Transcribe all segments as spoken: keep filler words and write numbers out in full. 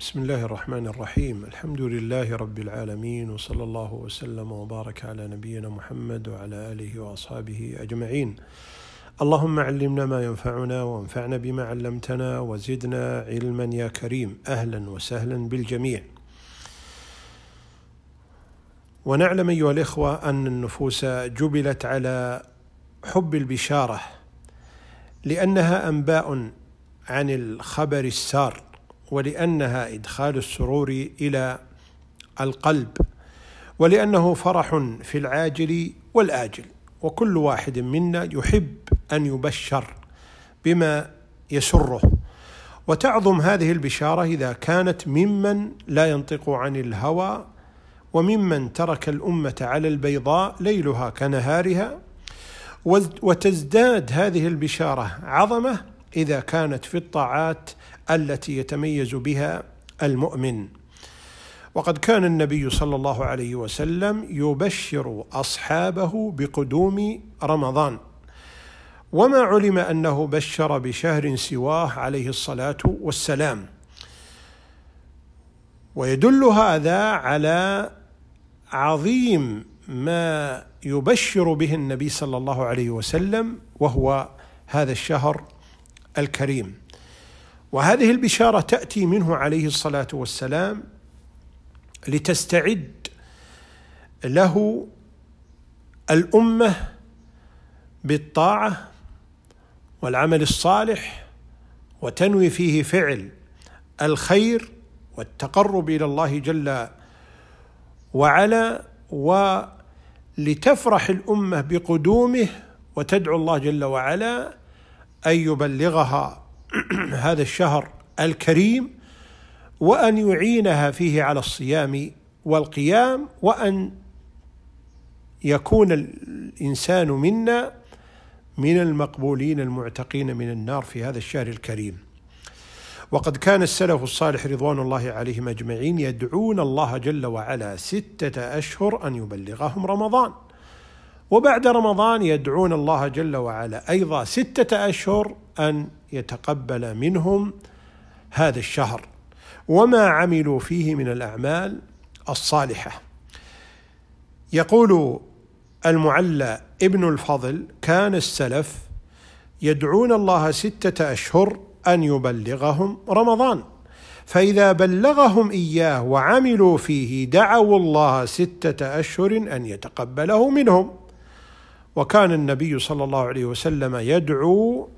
بسم الله الرحمن الرحيم. الحمد لله رب العالمين، وصلى الله وسلم وبارك على نبينا محمد وعلى آله وأصحابه أجمعين. اللهم علمنا ما ينفعنا، وانفعنا بما علمتنا، وزدنا علما يا كريم. أهلا وسهلا بالجميع. ونعلم أيها الإخوة أن النفوس جبلت على حب البشارة لأنها أنباء عن الخبر السار، ولأنها إدخال السرور إلى القلب، ولأنه فرح في العاجل والآجل، وكل واحد منا يحب أن يبشر بما يسره. وتعظم هذه البشارة إذا كانت ممن لا ينطق عن الهوى، وممن ترك الأمة على البيضاء ليلها كنهارها. وتزداد هذه البشارة عظمة إذا كانت في الطاعات التي يتميز بها المؤمن. وقد كان النبي صلى الله عليه وسلم يبشر أصحابه بقدوم رمضان، وما علم أنه بشر بشهر سواه عليه الصلاة والسلام. ويدل هذا على عظيم ما يبشر به النبي صلى الله عليه وسلم، وهو هذا الشهر الكريم. وهذه البشارة تأتي منه عليه الصلاة والسلام لتستعد له الأمة بالطاعة والعمل الصالح، وتنوي فيه فعل الخير والتقرب إلى الله جل وعلا، ولتفرح الأمة بقدومه وتدعو الله جل وعلا أن يبلغها هذا الشهر الكريم، وأن يعينها فيه على الصيام والقيام، وأن يكون الإنسان منا من المقبولين المعتقين من النار في هذا الشهر الكريم. وقد كان السلف الصالح رضوان الله عليهم أجمعين يدعون الله جل وعلا ستة أشهر أن يبلغهم رمضان، وبعد رمضان يدعون الله جل وعلا أيضا ستة أشهر أن يتقبل منهم هذا الشهر وما عملوا فيه من الأعمال الصالحة. يقول المعلى ابن الفضل: كان السلف يدعون الله ستة أشهر أن يبلغهم رمضان، فإذا بلغهم إياه وعملوا فيه دعوا الله ستة أشهر أن يتقبله منهم. وكان النبي صلى الله عليه وسلم يدعو،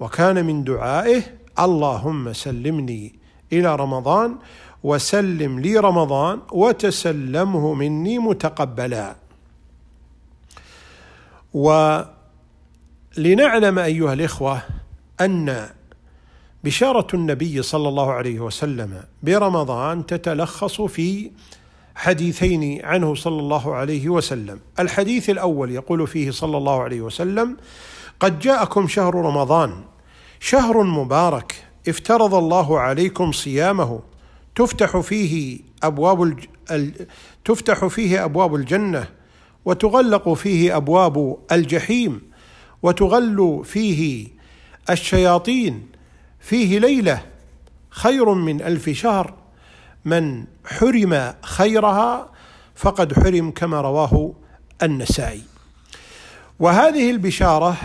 وكان من دعائه: اللهم سلمني إلى رمضان، وسلم لي رمضان، وتسلمه مني متقبلا. ولنعلم أيها الإخوة أن بشارة النبي صلى الله عليه وسلم برمضان تتلخص في حديثين عنه صلى الله عليه وسلم. الحديث الأول يقول فيه صلى الله عليه وسلم: قد جاءكم شهر رمضان، شهر مبارك، افترض الله عليكم صيامه، تفتح فيه أبواب الج... ال... تفتح فيه أبواب الجنة، وتغلق فيه أبواب الجحيم، وتغل فيه الشياطين، فيه ليلة خير من ألف شهر، من حرم خيرها فقد حرم، كما رواه النسائي. وهذه البشارة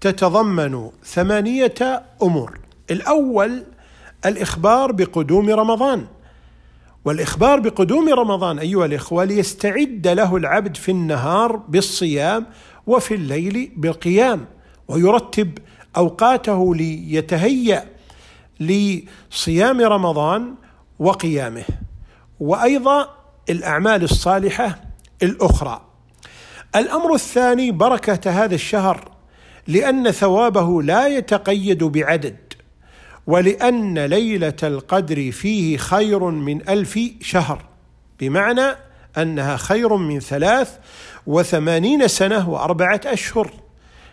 تتضمن ثمانية أمور. الأول الإخبار بقدوم رمضان، والإخبار بقدوم رمضان أيها الإخوة ليستعد له العبد في النهار بالصيام، وفي الليل بالقيام، ويرتب أوقاته ليتهيأ لصيام رمضان وقيامه، وأيضا الأعمال الصالحة الأخرى. الأمر الثاني بركة هذا الشهر، لأن ثوابه لا يتقيد بعدد، ولأن ليلة القدر فيه خير من ألف شهر، بمعنى أنها خير من ثلاث وثمانين سنة وأربعة أشهر،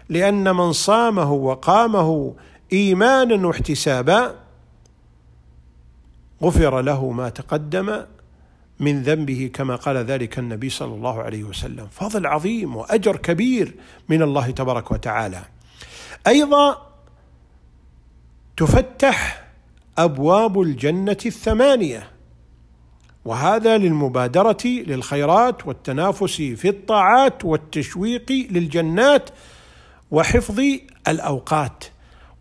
لأن من صامه وقامه إيمانا واحتسابا غفر له ما تقدم من ذنبه، كما قال ذلك النبي صلى الله عليه وسلم. فضل عظيم وأجر كبير من الله تبارك وتعالى. أيضا تفتح أبواب الجنة الثمانية، وهذا للمبادرة للخيرات والتنافس في الطاعات والتشويق للجنات وحفظ الأوقات،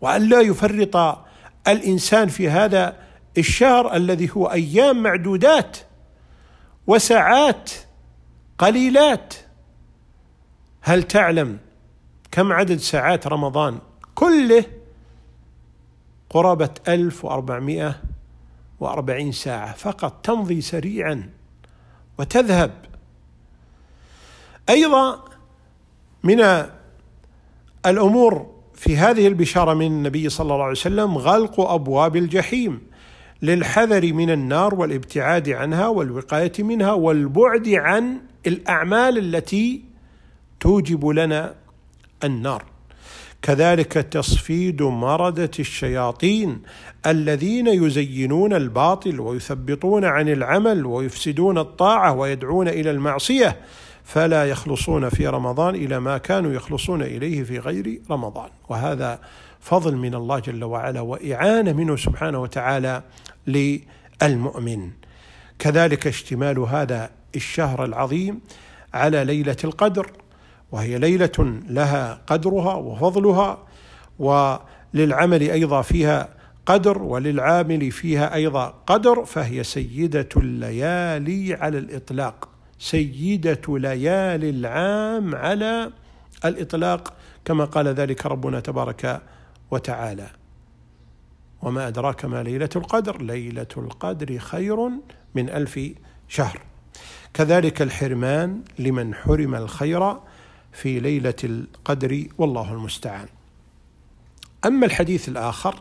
وألا يفرط الإنسان في هذا الشهر الذي هو أيام معدودات وساعات قليلات. هل تعلم كم عدد ساعات رمضان؟ كله قرابة ألف وأربعمائة وأربعين ساعة فقط، تمضي سريعا وتذهب. أيضا من الأمور في هذه البشارة من النبي صلى الله عليه وسلم غلق أبواب الجحيم للحذر من النار والابتعاد عنها والوقاية منها والبعد عن الأعمال التي توجب لنا النار. كذلك تصفيد مردة الشياطين الذين يزينون الباطل ويثبطون عن العمل ويفسدون الطاعة ويدعون إلى المعصية، فلا يخلصون في رمضان إلى ما كانوا يخلصون إليه في غير رمضان. وهذا فضل من الله جل وعلا وإعانة منه سبحانه وتعالى للمؤمن. كذلك اشتمال هذا الشهر العظيم على ليلة القدر، وهي ليلة لها قدرها وفضلها، وللعمل أيضا فيها قدر وللعامل فيها أيضا قدر، فهي سيدة الليالي على الإطلاق، سيدة ليالي العام على الإطلاق، كما قال ذلك ربنا تبارك وتعالى: وما أدراك ما ليلة القدر، ليلة القدر خير من ألف شهر. كذلك الحرمان لمن حرم الخير في ليلة القدر، والله المستعان. أما الحديث الآخر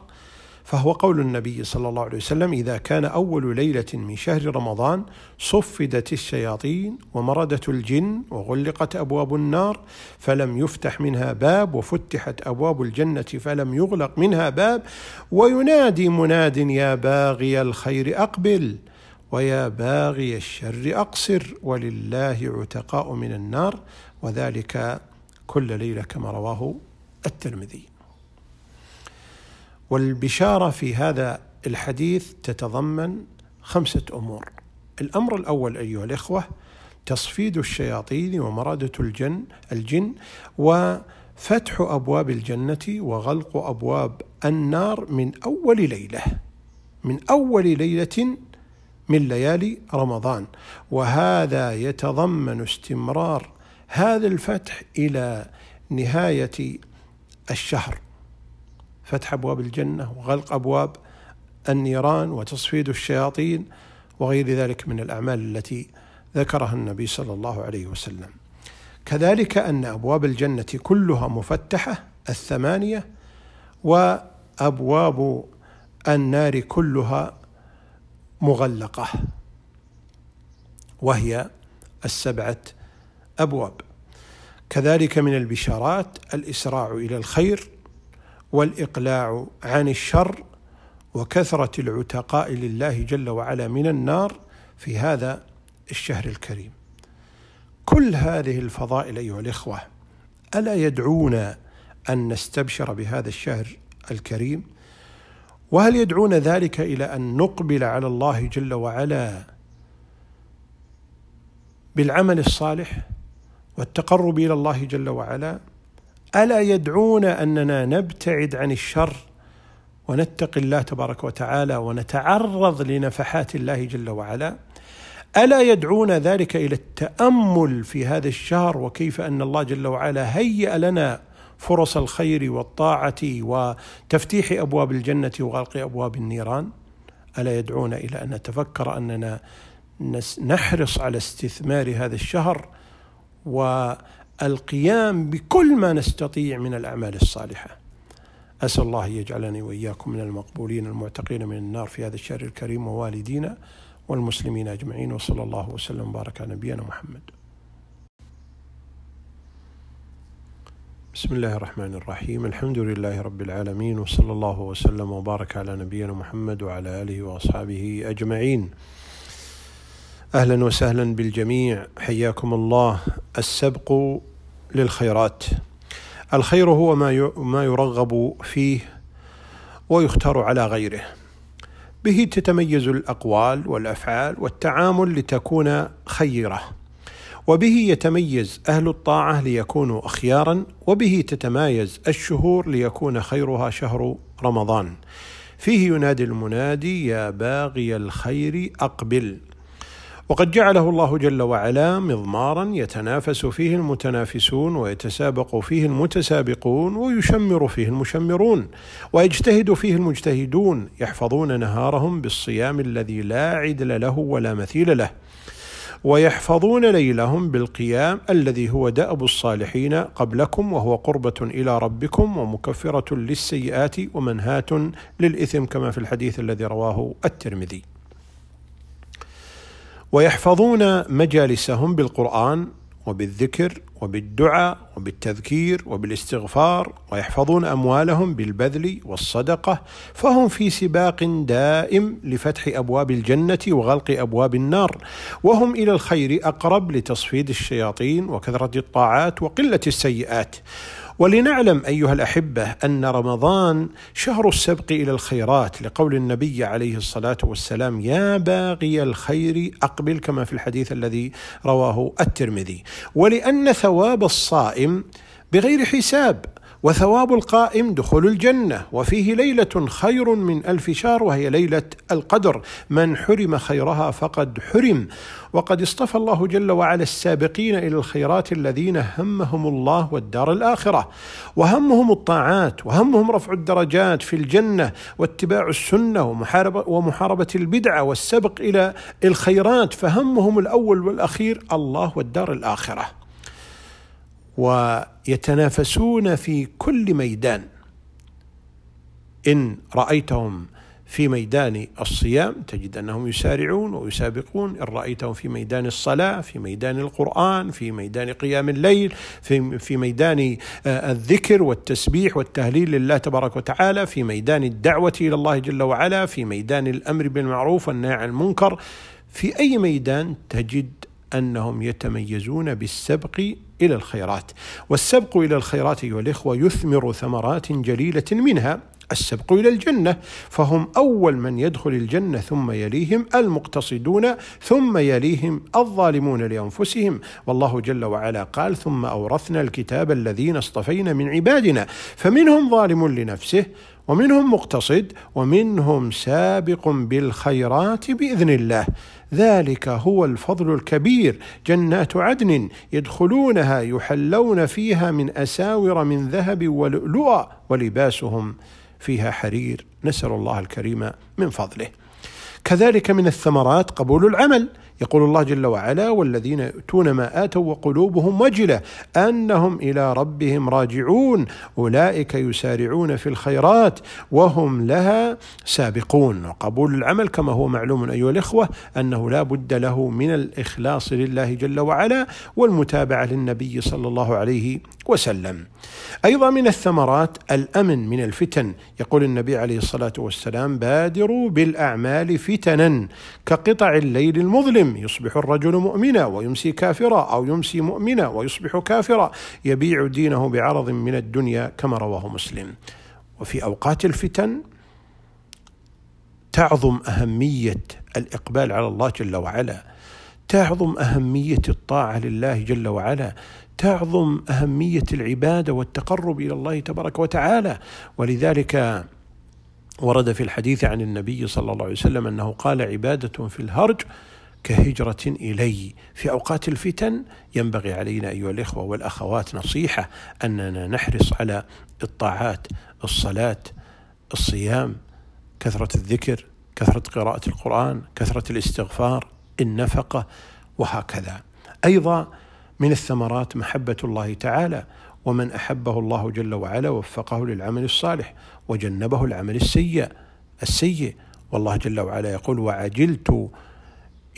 فهو قول النبي صلى الله عليه وسلم: إذا كان أول ليلة من شهر رمضان صفدت الشياطين ومردت الجن وغلقت أبواب النار فلم يفتح منها باب، وفتحت أبواب الجنة فلم يغلق منها باب، وينادي مناد: يا باغي الخير أقبل ويا باغي الشر أقصر، ولله عتقاء من النار، وذلك كل ليلة، كما رواه الترمذي. والبشارة في هذا الحديث تتضمن خمسة أمور. الأمر الأول أيها الإخوة تصفيد الشياطين ومردة الجن الجن وفتح أبواب الجنة وغلق أبواب النار من أول ليلة من أول ليلة من ليالي رمضان، وهذا يتضمن استمرار هذا الفتح إلى نهاية الشهر، فتح أبواب الجنة وغلق أبواب النيران وتصفيد الشياطين وغير ذلك من الأعمال التي ذكرها النبي صلى الله عليه وسلم. كذلك أن أبواب الجنة كلها مفتحة الثمانية، وأبواب النار كلها مغلقة وهي السبعة أبواب. كذلك من البشارات الإسراع إلى الخير والإقلاع عن الشر وكثرة العتقاء لله جل وعلا من النار في هذا الشهر الكريم. كل هذه الفضائل أيها الإخوة ألا يدعونا أن نستبشر بهذا الشهر الكريم؟ وهل يدعون ذلك إلى أن نقبل على الله جل وعلا بالعمل الصالح والتقرب إلى الله جل وعلا؟ ألا يدعون أننا نبتعد عن الشر ونتقي الله تبارك وتعالى ونتعرض لنفحات الله جل وعلا؟ ألا يدعون ذلك إلى التأمل في هذا الشهر وكيف أن الله جل وعلا هيأ لنا فرص الخير والطاعة وتفتيح أبواب الجنة وغلق أبواب النيران؟ ألا يدعون إلى أن نتفكر أننا نحرص على استثمار هذا الشهر والقيام بكل ما نستطيع من الأعمال الصالحة؟ أسأل الله يجعلني وإياكم من المقبولين المعتقين من النار في هذا الشهر الكريم، ووالدينا والمسلمين أجمعين، وصلى الله وسلم وبارك على نبينا محمد. بسم الله الرحمن الرحيم، الحمد لله رب العالمين، وصلى الله وسلم وبارك على نبينا محمد وعلى آله وأصحابه أجمعين. أهلا وسهلا بالجميع، حياكم الله. السبق للخيرات. الخير هو ما ما يرغب فيه ويختار على غيره، به تتميز الأقوال والأفعال والتعامل لتكون خيرة، وبه يتميز أهل الطاعة ليكونوا أخيارا، وبه تتمايز الشهور ليكون خيرها شهر رمضان. فيه ينادي المنادي: يا باغي الخير أقبل. وقد جعله الله جل وعلا مضمارا يتنافس فيه المتنافسون، ويتسابق فيه المتسابقون، ويشمر فيه المشمرون، ويجتهد فيه المجتهدون، يحفظون نهارهم بالصيام الذي لا عدل له ولا مثيل له، ويحفظون ليلهم بالقيام الذي هو دأب الصالحين قبلكم، وهو قربة إلى ربكم ومكفرة للسيئات ومنهاة للإثم، كما في الحديث الذي رواه الترمذي. ويحفظون مجالسهم بالقرآن وبالذكر وبالدعاء وبالتذكير وبالاستغفار، ويحفظون أموالهم بالبذل والصدقة، فهم في سباق دائم لفتح أبواب الجنة وغلق أبواب النار، وهم إلى الخير أقرب لتصفيد الشياطين وكثرة الطاعات وقلة السيئات. ولنعلم أيها الأحبة أن رمضان شهر السبق إلى الخيرات، لقول النبي عليه الصلاة والسلام: يا باغي الخير أقبل، كما في الحديث الذي رواه الترمذي. ولأن ثواب الصائم بغير حساب، وثواب القائم دخول الجنة، وفيه ليلة خير من ألف شهر، وهي ليلة القدر، من حرم خيرها فقد حرم. وقد اصطفى الله جل وعلا السابقين إلى الخيرات الذين همهم الله والدار الآخرة، وهمهم الطاعات، وهمهم رفع الدرجات في الجنة، واتباع السنة، ومحاربة, ومحاربة البدعة، والسبق إلى الخيرات، فهمهم الأول والأخير الله والدار الآخرة، ويتنافسون في كل ميدان. إن رأيتهم في ميدان الصيام تجد أنهم يسارعون ويسابقون، إن رأيتهم في ميدان الصلاة، في ميدان القرآن، في ميدان قيام الليل، في, في ميدان الذكر والتسبيح والتهليل لله تبارك وتعالى، في ميدان الدعوة إلى الله جل وعلا، في ميدان الأمر بالمعروف والنهي عن المنكر، في أي ميدان تجد أنهم يتميزون بالسبق إلى الخيرات. والسبق إلى الخيرات أيها الإخوة يثمر ثمرات جليلة، منها السبق إلى الجنة، فهم أول من يدخل الجنة، ثم يليهم المقتصدون، ثم يليهم الظالمون لأنفسهم. والله جل وعلا قال: ثم أورثنا الكتاب الذين اصطفينا من عبادنا، فمنهم ظالم لنفسه، ومنهم مقتصد، ومنهم سابق بالخيرات بإذن الله، ذلك هو الفضل الكبير. جنات عدن يدخلونها يحلون فيها من أساور من ذهب ولؤلؤا، ولباسهم فيها حرير، نسأل الله الكريم من فضله. كذلك من الثمرات قبول العمل، يقول الله جل وعلا: والذين يؤتون ما آتوا وقلوبهم وجلة أنهم إلى ربهم راجعون، أولئك يسارعون في الخيرات وهم لها سابقون. وقبول العمل كما هو معلوم أيها الإخوة أنه لا بد له من الإخلاص لله جل وعلا، والمتابعة للنبي صلى الله عليه وسلم. أيضا من الثمرات الأمن من الفتن، يقول النبي عليه الصلاة والسلام: بادروا بالأعمال فتنا كقطع الليل المظلم، يصبح الرجل مؤمنا ويمسي كافرا، أو يمسي مؤمنا ويصبح كافرا، يبيع دينه بعرض من الدنيا، كما رواه مسلم. وفي أوقات الفتن تعظم أهمية الإقبال على الله جل وعلا، تعظم أهمية الطاعة لله جل وعلا، تعظم أهمية العبادة والتقرب إلى الله تبارك وتعالى. ولذلك ورد في الحديث عن النبي صلى الله عليه وسلم أنه قال: عبادة في الهرج كهجرة إلي. في أوقات الفتن ينبغي علينا أيها الإخوة والأخوات نصيحة، أننا نحرص على الطاعات، الصلاة، الصيام، كثرة الذكر، كثرة قراءة القرآن، كثرة الاستغفار، النفقة، وهكذا. أيضا من الثمرات محبة الله تعالى، ومن أحبه الله جل وعلا وفقه للعمل الصالح وجنبه العمل السيء السيء والله جل وعلا يقول: وعجلت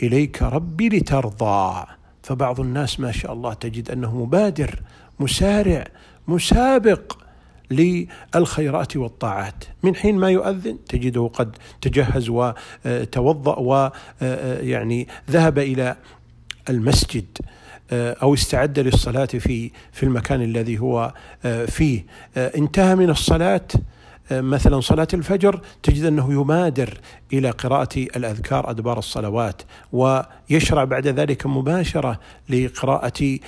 إليك ربي لترضى. فبعض الناس ما شاء الله تجد أنه مبادر، مسارع، مسابق للخيرات والطاعات، من حين ما يؤذن تجده قد تجهز وتوضأ ويعني ذهب إلى المسجد، أو استعد للصلاة في في المكان الذي هو فيه، انتهى من الصلاة مثلا صلاة الفجر تجد أنه يبادر إلى قراءة الأذكار أدبار الصلوات، ويشرع بعد ذلك مباشرة لقراءة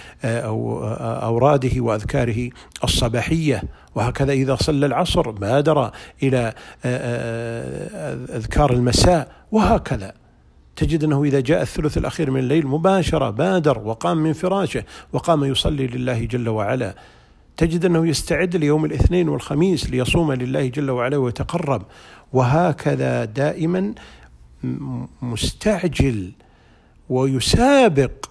أوراده وأذكاره الصباحية. وهكذا إذا صلى العصر بادر إلى أذكار المساء، وهكذا تجد أنه إذا جاء الثلث الأخير من الليل مباشرة بادر وقام من فراشه وقام يصلي لله جل وعلا. تجد أنه يستعد ليوم الاثنين والخميس ليصوم لله جل وعلا ويتقرب، وهكذا دائما مستعجل ويسابق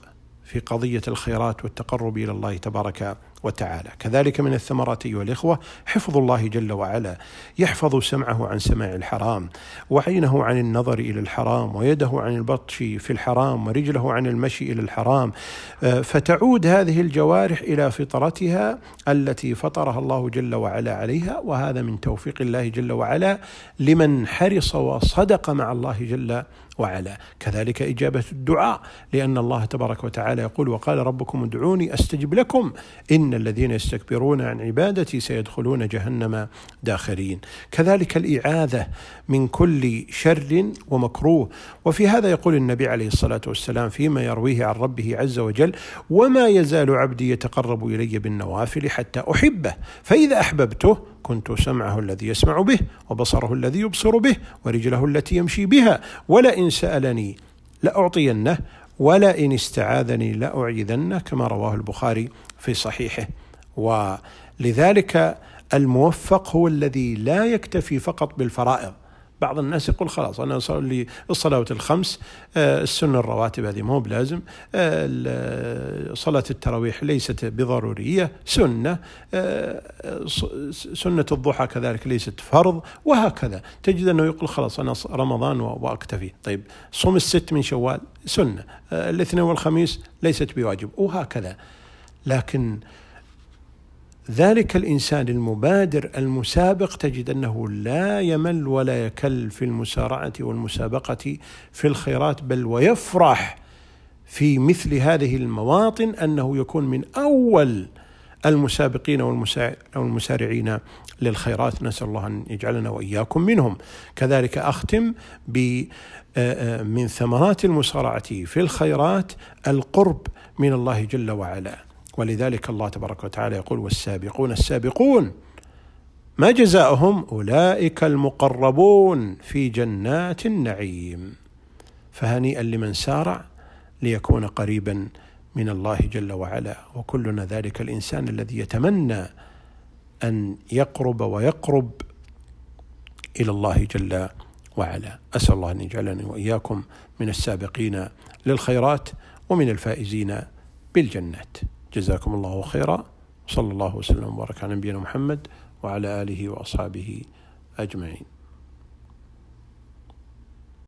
في قضية الخيرات والتقرب إلى الله تبارك وتعالى. كذلك من الثمرات أيها الإخوة حفظ الله جل وعلا، يحفظ سمعه عن سماع الحرام، وعينه عن النظر إلى الحرام، ويده عن البطش في الحرام، ورجله عن المشي إلى الحرام، فتعود هذه الجوارح إلى فطرتها التي فطرها الله جل وعلا عليها. وهذا من توفيق الله جل وعلا لمن حرص وصدق مع الله جل وعلا. كذلك إجابة الدعاء، لأن الله تبارك وتعالى يقول: وقال ربكم ادعوني أستجب لكم إن الذين يستكبرون عن عبادتي سيدخلون جهنم داخرين. كذلك الإعاذة من كل شر ومكروه، وفي هذا يقول النبي عليه الصلاة والسلام فيما يرويه عن ربه عز وجل: وما يزال عبدي يتقرب إلي بالنوافل حتى أحبه، فإذا أحببته كنت سمعه الذي يسمع به، وبصره الذي يبصر به، ورجله التي يمشي بها، ولئن سألني لأعطينه، ولئن استعاذني لأعيذنه، كما رواه البخاري في صحيحه. ولذلك الموفق هو الذي لا يكتفي فقط بالفرائض. بعض الناس يقول: خلاص أنا أصلي الصلوات الخمس، السنة الرواتب هذه مو بلازم، صلاة التراويح ليست بضرورية سنة، سنة الضحى كذلك ليست فرض، وهكذا. تجد أنه يقول: خلاص أنا رمضان وأكتفي. طيب صوم الست من شوال سنة، الاثنين والخميس ليست بواجب، وهكذا. لكن ذلك الإنسان المبادر المسابق تجد أنه لا يمل ولا يكل في المسارعة والمسابقة في الخيرات، بل ويفرح في مثل هذه المواطن أنه يكون من أول المسابقين والمسارعين للخيرات، نسأل الله أن يجعلنا وإياكم منهم. كذلك أختم ب من ثمرات المسارعة في الخيرات القرب من الله جل وعلا، ولذلك الله تبارك وتعالى يقول: والسابقون السابقون ما جزاؤهم أولئك المقربون في جنات النعيم. فهنيئا لمن سارع ليكون قريبا من الله جل وعلا، وكلنا ذلك الإنسان الذي يتمنى أن يقرب ويقرب إلى الله جل وعلا. أسأل الله أن يجعلني وإياكم من السابقين للخيرات ومن الفائزين بالجنات. جزاكم الله خيرا، وصلى الله وسلم وبارك على نبينا محمد وعلى آله وأصحابه أجمعين.